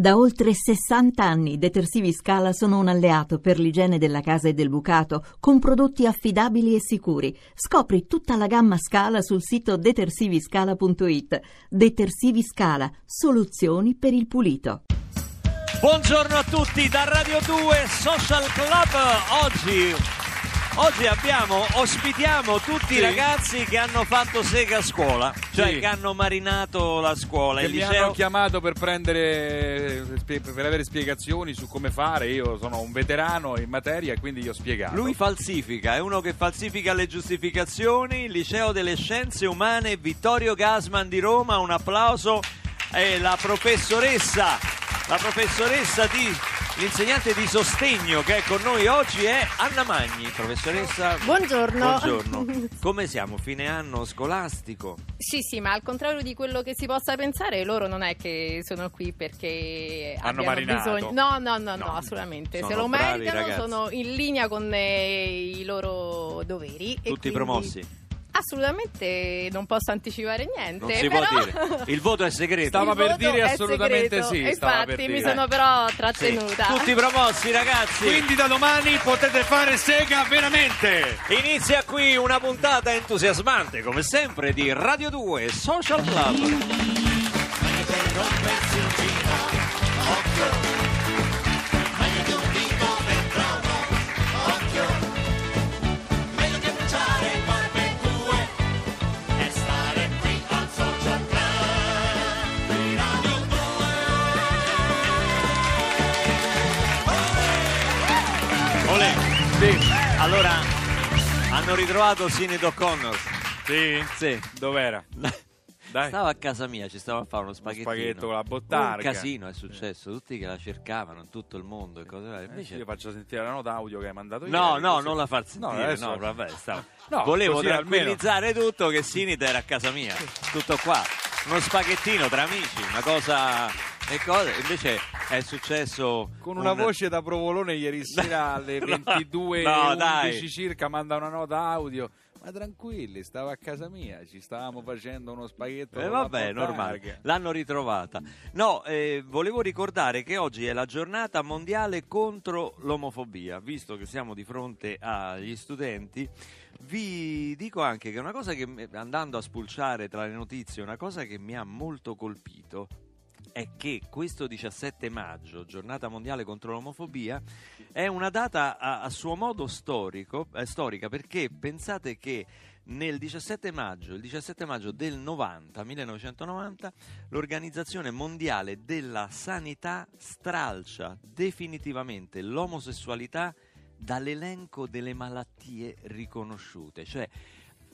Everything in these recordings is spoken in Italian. Da oltre 60 anni Detersivi Scala sono un alleato per l'igiene della casa e del bucato, con prodotti affidabili e sicuri. Scopri tutta la gamma Scala sul sito detersiviscala.it. Detersivi Scala, soluzioni per il pulito. Buongiorno a tutti da Radio 2 Social Club. Oggi ospitiamo tutti i ragazzi che hanno fatto sega a scuola, cioè che hanno marinato la scuola. Che il liceo... hanno chiamato per avere spiegazioni su come fare. Io sono un veterano in materia, quindi io ho spiegato. Lui falsifica, è uno che falsifica le giustificazioni. Il Liceo delle Scienze Umane Vittorio Gasman di Roma, un applauso. E la professoressa di... l'insegnante di sostegno che è con noi oggi è Anna Magni. Professoressa, buongiorno. Come siamo? Fine anno scolastico? Sì, ma al contrario di quello che si possa pensare, loro non è che sono qui perché hanno marinato. Bisogno. No, assolutamente. Se lo meritano, ragazzi. Sono in linea con i loro doveri. Tutti e quindi... promossi. Assolutamente non posso anticipare niente. Non si però... può dire. Il voto è segreto. Stava per dire assolutamente sì. Infatti mi sono però trattenuta. Sì. Tutti promossi, ragazzi. Quindi da domani potete fare sega veramente. Inizia qui una puntata entusiasmante, come sempre, di Radio 2 Social Club. Allora, hanno ritrovato Sinitta Connors. Sì. Dov'era? Dai. Stava a casa mia, ci stava a fare uno spaghettino. Spaghetto con la bottarga. Un casino è successo, tutti che la cercavano in tutto il mondo e cose. Invece... io faccio sentire la nota audio che hai mandato io. No, non la far sentire. Volevo tranquillizzare almeno. Tutto che Sinitta era a casa mia. Tutto qua. Uno spaghettino tra amici, una cosa... invece è successo con una voce da provolone ieri sera alle 22:11 circa. Manda una nota audio: ma tranquilli, stava a casa mia, ci stavamo facendo uno spaghetto. Vabbè, normale, l'hanno ritrovata. Volevo ricordare che oggi è la giornata mondiale contro l'omofobia. Visto che siamo di fronte agli studenti, vi dico anche che una cosa che, andando a spulciare tra le notizie, una cosa che mi ha molto colpito è che questo 17 maggio, giornata mondiale contro l'omofobia, è una data a suo modo storica, perché pensate che nel 17 maggio del 1990, l'Organizzazione Mondiale della Sanità stralcia definitivamente l'omosessualità dall'elenco delle malattie riconosciute, cioè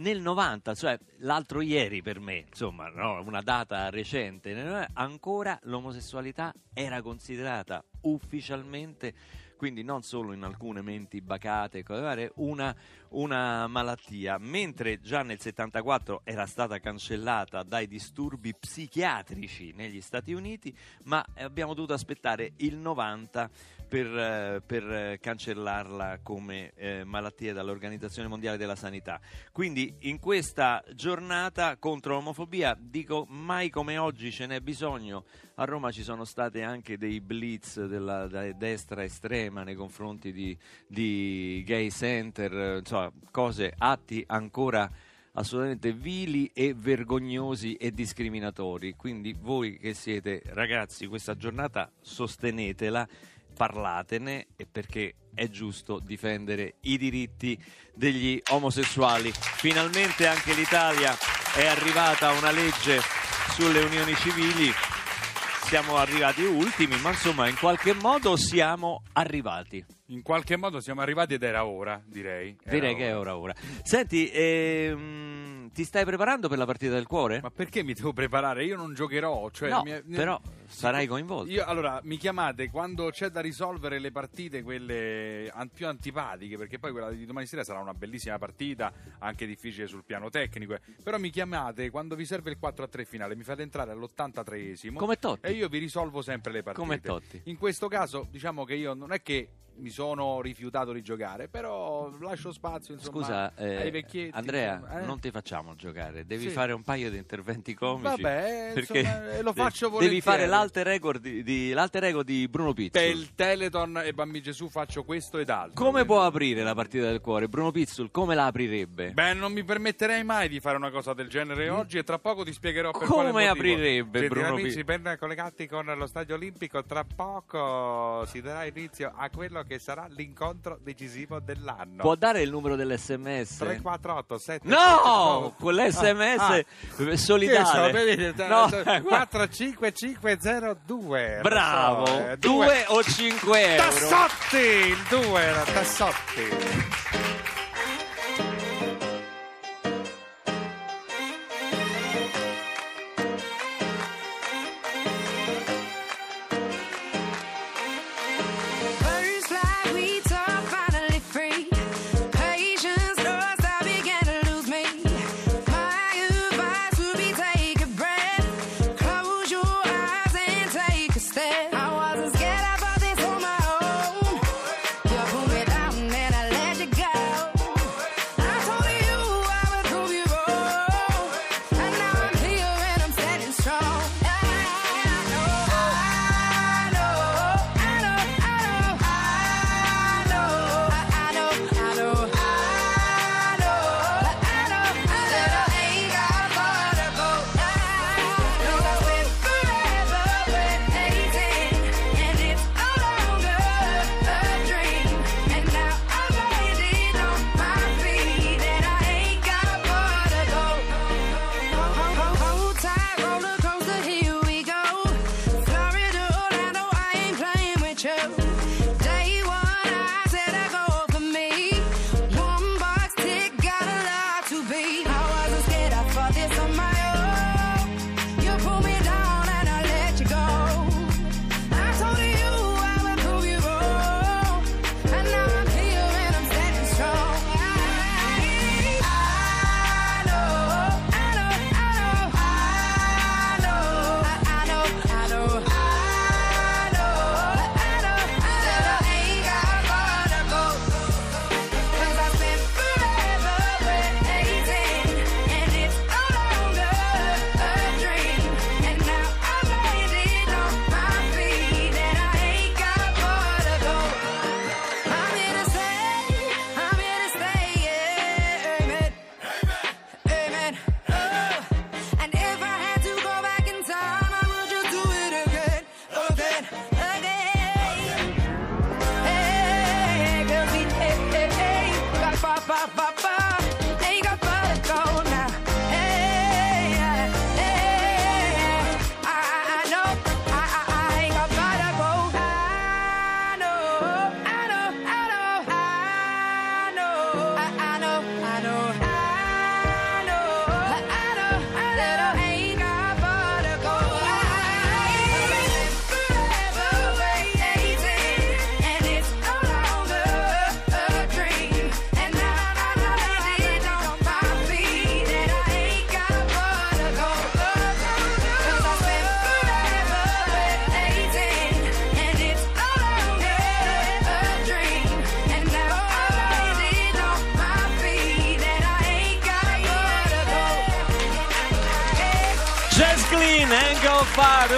nel 90, cioè l'altro ieri per me, insomma, una data recente, ancora l'omosessualità era considerata ufficialmente, quindi non solo in alcune menti bacate, una malattia, mentre già nel 74 era stata cancellata dai disturbi psichiatrici negli Stati Uniti, ma abbiamo dovuto aspettare il 90 per cancellarla come malattia dall'Organizzazione Mondiale della Sanità. Quindi in questa giornata contro l'omofobia, dico, mai come oggi ce n'è bisogno. A Roma ci sono state anche dei blitz della destra estrema nei confronti di Gay Center, insomma, atti ancora assolutamente vili e vergognosi e discriminatori. Quindi voi che siete ragazzi, questa giornata sostenetela, parlatene, perché è giusto difendere i diritti degli omosessuali. Finalmente anche l'Italia è arrivata una legge sulle unioni civili. Siamo arrivati ultimi, ma insomma in qualche modo siamo arrivati. Ed era ora, direi. Direi che è ora. Senti, ti stai preparando per la partita del cuore? Ma perché mi devo preparare? Io non giocherò. Però sarai coinvolto. Allora, mi chiamate quando c'è da risolvere le partite, quelle più antipatiche, perché poi quella di domani sera sarà una bellissima partita, anche difficile sul piano tecnico. Però mi chiamate quando vi serve il 4-3 finale, mi fate entrare all'83esimo. Come Totti. E io vi risolvo sempre le partite. Come Totti. In questo caso, diciamo che io non è che... mi sono rifiutato di giocare, però lascio spazio, insomma. Scusa, ai vecchietti, Andrea, insomma, non ti facciamo giocare, devi fare un paio di interventi comici. Vabbè, perché insomma, lo faccio volentieri. Devi fare l'alter ego di Bruno Pizzul. Per il Teleton e Bambi Gesù faccio questo ed altro. Come può aprire la partita del cuore Bruno Pizzul? Come la aprirebbe? Beh, non mi permetterei mai di fare una cosa del genere oggi, e tra poco ti spiegherò per quale motivo. Come aprirebbe Bruno Pizzul? Ben collegati con lo Stadio Olimpico, tra poco si darà inizio a quello che sarà l'incontro decisivo dell'anno. Può dare il numero dell'SMS? 348 7. No, con l'SMS solidale 45502. Bravo, 2 o 5 euro. Tassotti, il 2 era Tassotti.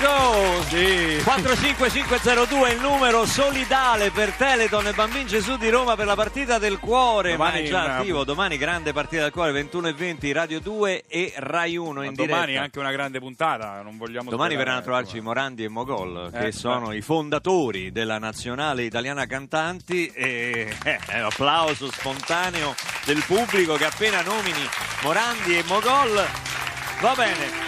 Go. Sì. 45502 è il numero solidale per Teleton e Bambin Gesù di Roma per la partita del cuore. Domani ma è già attivo, domani grande partita del cuore, 21:20 Radio 2 e Rai 1 in diretta. Domani anche una grande puntata, non vogliamo. Domani verranno a trovarci Morandi e Mogol, che sono i fondatori della nazionale italiana cantanti, e applauso spontaneo del pubblico che appena nomini Morandi e Mogol. Va bene.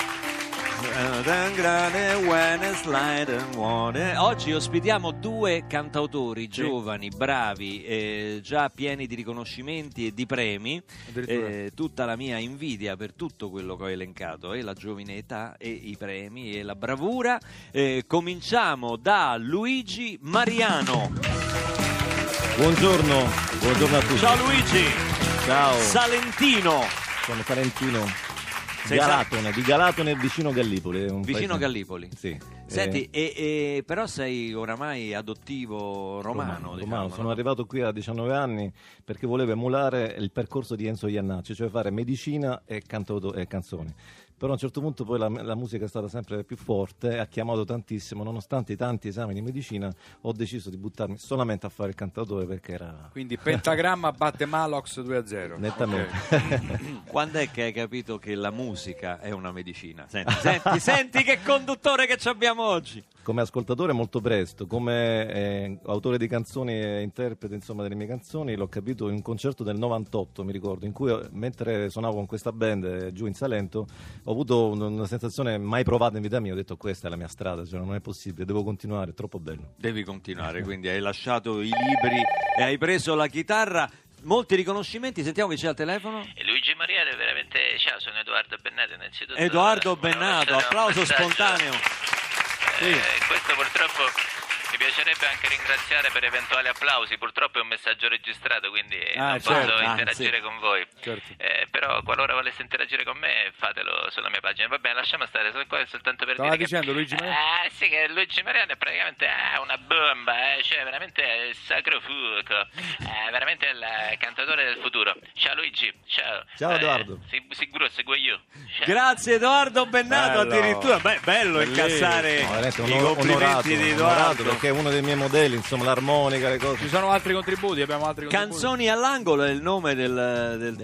Oggi ospitiamo due cantautori giovani, bravi, già pieni di riconoscimenti e di premi, tutta la mia invidia per tutto quello che ho elencato, la giovine età e i premi e la bravura. Cominciamo da Luigi Mariano. Buongiorno, buongiorno a tutti. Ciao Luigi. Ciao. Salentino. Sono salentino. Galatone, di Galatone vicino Gallipoli. Vicino Gallipoli? Sì. Senti, però sei oramai adottivo romano. Diciamo, sono arrivato qui a 19 anni perché volevo emulare il percorso di Enzo Iannacci, cioè fare medicina e canzoni. Però a un certo punto poi la musica è stata sempre più forte, ha chiamato tantissimo, nonostante i tanti esami di medicina ho deciso di buttarmi solamente a fare il cantautore perché era... Quindi Pentagramma batte Malox 2-0. Nettamente. Okay. Quando è che hai capito che la musica è una medicina? Senti che conduttore che ci abbiamo oggi! Come ascoltatore molto presto, come autore di canzoni e interprete insomma delle mie canzoni l'ho capito in un concerto del 98, mi ricordo, in cui mentre suonavo con questa band giù in Salento ho avuto una sensazione mai provata in vita mia, ho detto questa è la mia strada, cioè non è possibile, devo continuare, è troppo bello. Devi continuare, quindi hai lasciato i libri e hai preso la chitarra. Molti riconoscimenti, sentiamo che c'è al telefono. E Luigi Mariano è veramente, ciao, sono Edoardo Bennato innanzitutto. Edoardo Bennato, applauso spontaneo. Sì. Questo purtroppo mi piacerebbe anche ringraziare per eventuali applausi, purtroppo è un messaggio registrato quindi non posso interagire con voi, però qualora voleste interagire con me fatelo sulla mia pagina, va bene, lasciamo stare, sono qua soltanto per dire dicendo, che... Luigi Mariano? Sì, che Luigi Mariano è praticamente una bomba, cioè veramente il sacro fuoco, veramente il cantatore del futuro. Ciao Luigi, ciao Edoardo. Sicuro seguo io. Ciao. Grazie Edoardo Bennato, bello. Addirittura bello incassare i complimenti di Edoardo, che è uno dei miei modelli, insomma, l'armonica, le cose. Ci sono altri contributi, abbiamo altri contributi. Canzoni all'angolo è il nome del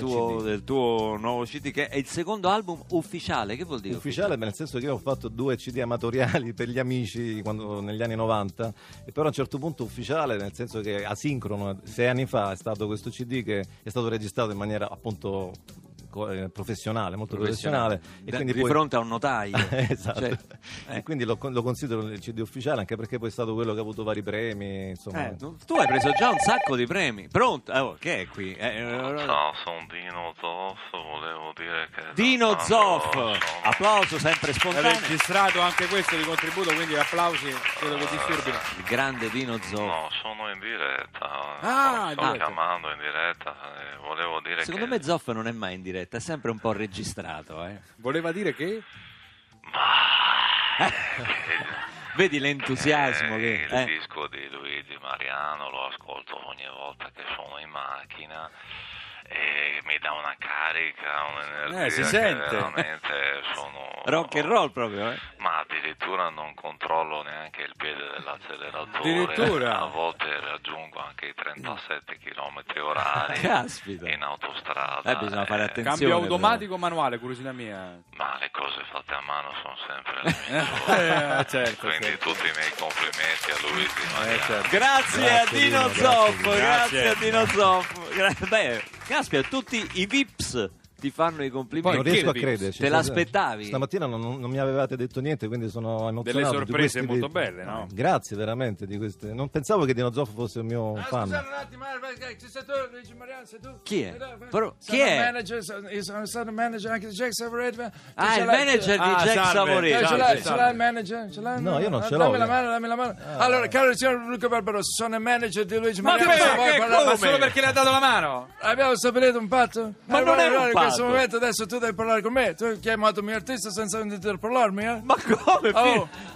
tuo nuovo CD, che è il secondo album ufficiale. Che vuol dire ufficiale? Nel senso che io ho fatto 2 CD amatoriali per gli amici negli anni 90, e però a un certo punto ufficiale, nel senso che asincrono, 6 anni fa è stato questo CD che è stato registrato in maniera appunto... professionale. E quindi di fronte a un notaio. Esatto. E quindi lo considero il CD ufficiale, anche perché poi è stato quello che ha avuto vari premi, insomma. Tu hai preso già un sacco di premi. Pronto? Che è qui? Ciao, sono Dino Zoff, volevo dire che... Dino Zoff! Applauso sempre spontaneo. È registrato anche questo di contributo, quindi applausi, credo che disturbino. Il grande Dino Zoff. No, sono in diretta. Sto chiamando in diretta. Volevo dire Secondo me Zoff non è mai in diretta. È sempre un po' registrato, Voleva dire che? Vedi l'entusiasmo che... Il disco di Luigi Mariano lo ascolto ogni volta che sono in macchina e mi dà una carica, un'energia, si sente. Veramente sono... Rock and roll proprio, Ma addirittura non controllo neanche il piede dell'acceleratore. Addirittura? A volte raggiungo anche i 37 km/h. Caspita. In autostrada. Bisogna fare attenzione. Cambio automatico o manuale, curiosità mia? Ma le cose fatte a mano sono sempre le migliori. Certo, quindi tutti i miei complimenti a Luigi. Certo. Grazie a Dino Zoff. Grazie a Dino Zoff. Caspita, tutti i Vips ti fanno i complimenti. Poi non riesco a crederci. Te l'aspettavi? Stamattina non mi avevate detto niente, quindi sono emozionato. Delle sorprese molto belle, no? Grazie veramente di queste. Non pensavo che Dino Zoff fosse il mio fan. Scusate un attimo, sei tu Luigi Mariano, sei tu? Chi è? Chi è? Sono stato il manager anche di Jack Savoretti. Ah, il manager di Jack Savoretti. Ce l'hai il manager? No, io non ce l'ho. Dammi la mano. Allora, caro signor Luca Barbarossa, sono il manager di Luigi Mariano. Ma solo perché le ha dato la mano? Abbiamo stabilito un patto? Ma non è un patto. In questo momento adesso tu devi parlare con me. Tu hai chiamato il mio artista senza interpollarmi, Ma come?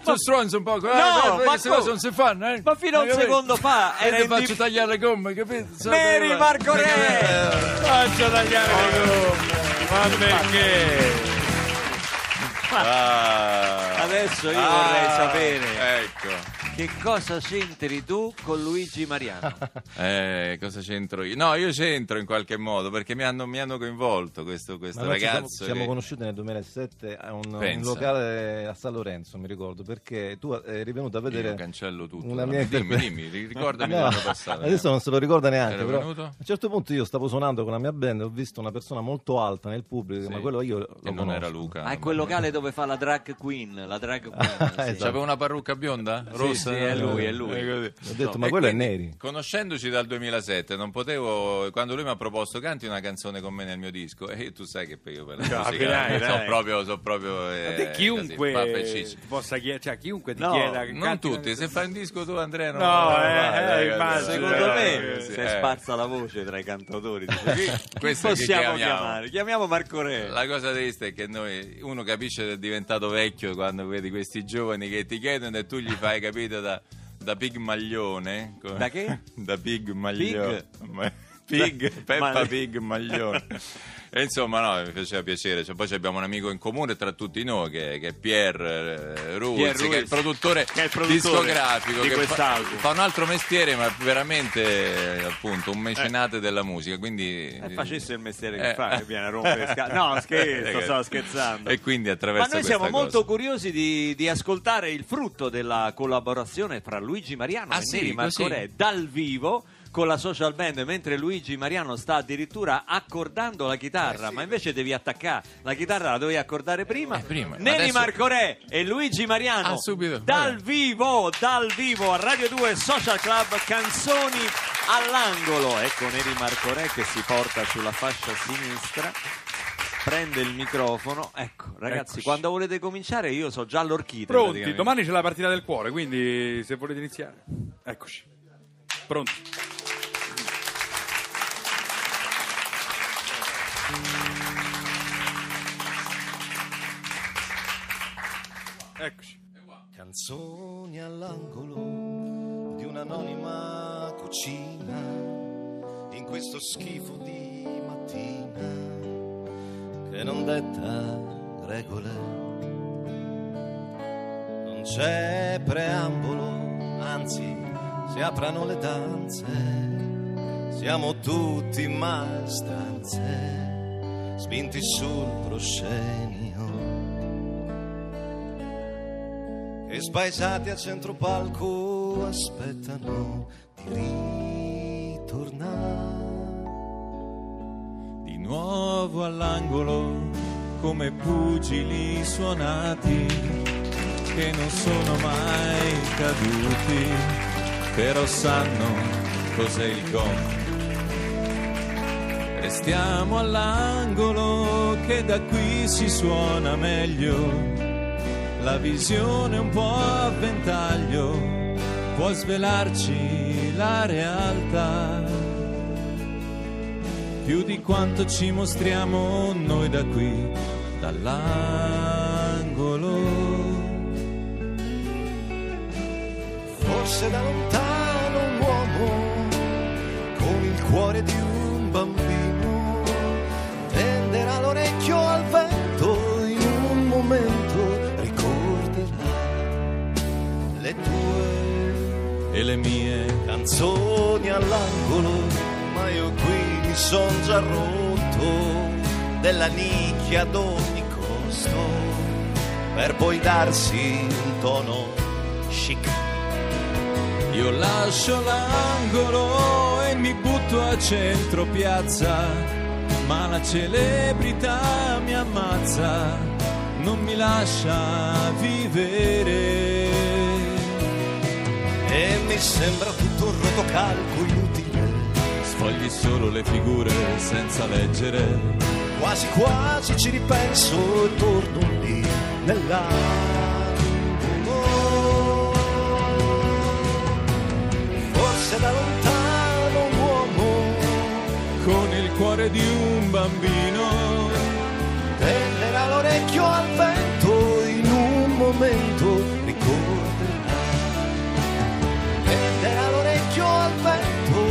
Tu stronzo un poco. Non si fanno, Ma fino a un secondo fa ti faccio tagliare le gomme, capito? Neri Marcorè! Faccio tagliare le gomme. Ma perché? Adesso io vorrei sapere che cosa c'entri tu con Luigi Mariano? Cosa c'entro io? No, io c'entro in qualche modo perché mi hanno coinvolto questo ragazzo. Siamo conosciuti nel 2007 a un locale a San Lorenzo, mi ricordo, perché tu eri venuto a vedere. Io cancello tutto. Dimmi, ricordami l'anno passato. Adesso non se lo ricorda neanche. Però, a un certo punto io stavo suonando con la mia band, ho visto una persona molto alta nel pubblico, ma quello io lo conosco. Non era Luca. Quel locale dove fa la drag queen. C'aveva una parrucca bionda? Rossa. Sì, è lui. Ho detto, no, ma quello quindi, è Neri. Conoscendoci dal 2007, non potevo. Quando lui mi ha proposto canti una canzone con me nel mio disco, e tu sai che io per la musica sono proprio chiunque possa chiedere, cioè chiunque ti chieda. Non tutti, se fai un disco tu, Andrea, non secondo me si è sparsa la voce tra i cantautori. Questo possiamo chiamare. Chiamiamo Marcorè. La cosa triste è che noi uno capisce che è diventato vecchio quando vedi questi giovani che ti chiedono e tu gli fai capito da Pigmaglione. Da che? Da Pigmaglione. Peppa Pigmaglione. E insomma, no, mi faceva piacere. Cioè, poi abbiamo un amico in comune tra tutti noi che è Pier Ruiz, che è il produttore discografico di quest'album. Fa un altro mestiere, ma veramente appunto un mecenate della musica. Quindi facesse il mestiere che fa, che viene a rompere scale. No, scherzo, stavo scherzando. E quindi attraverso. Ma noi siamo molto curiosi di ascoltare il frutto della collaborazione tra Luigi Mariano e Neri Marcorè dal vivo. Con la social band, mentre Luigi Mariano sta addirittura accordando la chitarra, ma invece devi attaccare la chitarra, la dovevi accordare prima. Neri adesso... Marcorè e Luigi Mariano dal vivo a Radio 2 Social Club, canzoni all'angolo. Ecco Neri Marcorè che si porta sulla fascia sinistra, prende il microfono. Ecco ragazzi, eccoci. Quando volete cominciare io so già l'orchite. Pronti, domani c'è la partita del cuore, quindi se volete iniziare eccoci pronti. Eccoci. Canzoni all'angolo di un'anonima cucina, in questo schifo di mattina che non detta regole, non c'è preambolo, anzi si aprano le danze, siamo tutti maestranze spinti sul proscenio e spaesati al centropalco aspettano di ritornare di nuovo all'angolo come pugili suonati che non sono mai caduti, però sanno cos'è il gol. Restiamo all'angolo che da qui si suona meglio, la visione un po' a ventaglio può svelarci la realtà, più di quanto ci mostriamo noi da qui, dall'angolo. Forse da lontano un uomo con il cuore di un bambino tenderà l'orecchio al vento, in un momento ricorderà le tue e le mie canzoni all'angolo, ma io qui mi son già rotto della nicchia ad ogni costo, per poi darsi un tono chic. Io lascio l'angolo e mi butto a centro piazza, ma la celebrità mi ammazza, non mi lascia vivere. E mi sembra tutto un rotocalco inutile, sfogli solo le figure senza leggere. Quasi quasi ci ripenso e torno lì nell'angolo. Forse da lontano con il cuore di un bambino tenderà l'orecchio al vento, in un momento ricorderà, tenderà l'orecchio al vento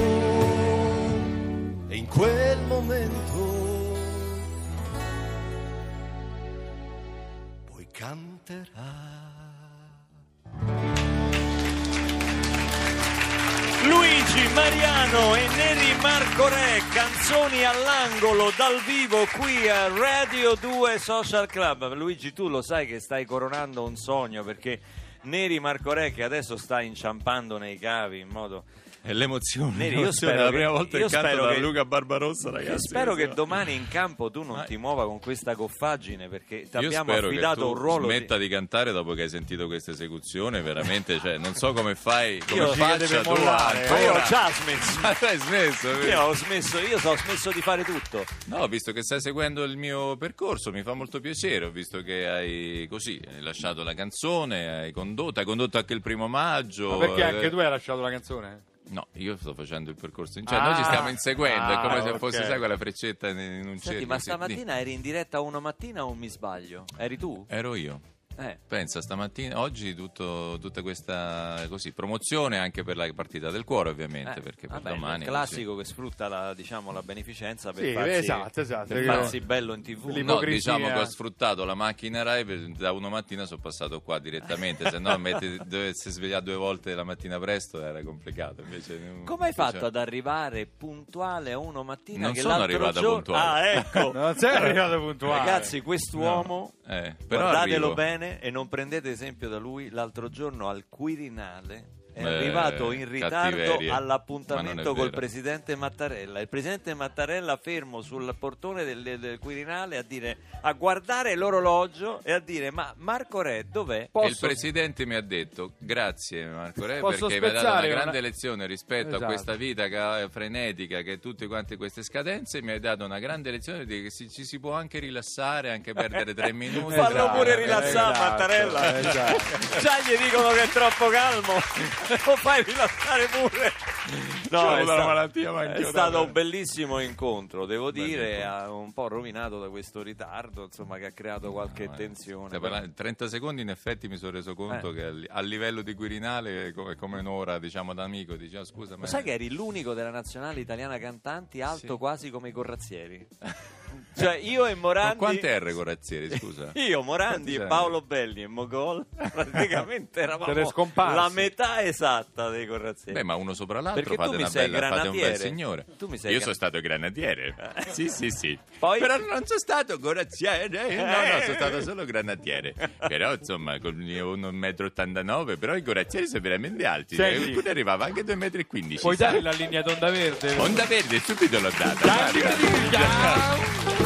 e in quel momento poi canterà. Luigi Mariano e Neri Marcorè, canzoni all'angolo dal vivo qui a Radio 2 Social Club. Luigi, tu lo sai che stai coronando un sogno, perché Neri Marcorè, che adesso sta inciampando nei cavi in modo... l'emozione, Neri, l'emozione, è la prima volta che canto da Luca Barbarossa, ragazzi. Spero che domani in campo tu non ti muova con questa goffaggine, perché ti abbiamo affidato un ruolo. Smetta di cantare dopo che hai sentito questa esecuzione, veramente, cioè, non so come fai, come faccia tu ancora. Io ho già smesso. Ma l'hai smesso? Io ho smesso, io ho smesso di fare tutto. No, visto che stai seguendo il mio percorso, mi fa molto piacere, ho visto che hai così, hai lasciato la canzone, hai condotto anche il primo maggio. Ma perché anche tu hai lasciato la canzone? No, io sto facendo il percorso, cioè noi ci stiamo inseguendo, è come se fosse, sai, quella freccetta in un cerchio. Ma stamattina eri in diretta a Uno Mattina o mi sbaglio? Eri tu? Ero io. Pensa, stamattina, oggi tutta questa così promozione anche per la partita del cuore, ovviamente, perché per domani. È un classico che sfrutta la, diciamo, la beneficenza per farsi bello in TV. No, diciamo che ho sfruttato la macchina Rai, da Uno Mattina sono passato qua direttamente, se no dovessi svegliare due volte la mattina presto era complicato. Invece, come hai fatto ad arrivare puntuale a Uno Mattina? Non che sono arrivato puntuale. Ah, ecco, non sei arrivato puntuale. Ragazzi, quest'uomo, no. Guardatelo bene. E non prendete esempio da lui. L'altro giorno al Quirinale è arrivato in ritardo all'appuntamento col presidente Mattarella. Il presidente Mattarella fermo sul portone del Quirinale a guardare l'orologio e a dire: ma Marcorè dov'è? E il presidente mi ha detto: grazie Marcorè, perché mi ha dato una grande lezione rispetto a questa vita frenetica che tutte quante queste scadenze, mi hai dato una grande lezione di che ci si può anche rilassare, anche perdere 3 minuti. Fallo pure rilassare, Mattarella. Già gli dicono che è troppo calmo. Lo fai rilassare pure. No, è stato un bellissimo incontro, devo dire, un po' rovinato da questo ritardo, insomma, che ha creato qualche tensione. 30 secondi in effetti mi sono reso conto che a livello di Quirinale è come un'ora, diciamo, da amico. Diceva: scusa, ma sai che eri l'unico della nazionale italiana cantanti alto quasi come i corazzieri? Cioè, io e Morandi. Quante R corazzieri, scusa? Io, Morandi, Paolo Belli e Mogol praticamente eravamo la metà esatta dei corazzieri. Beh, ma uno sopra l'altro, perché fate una bella, fate un bel signore. Io sono stato granatiere. Sì. Poi... però non sono stato corazziere. No, sono stato solo granatiere. Però insomma, con il mio 1,89 m, però i corazzieri sono veramente alti. Qualcuno arrivava anche 2,15 m. Puoi dare la linea d'Onda Verde? Onda Verde subito l'ho data.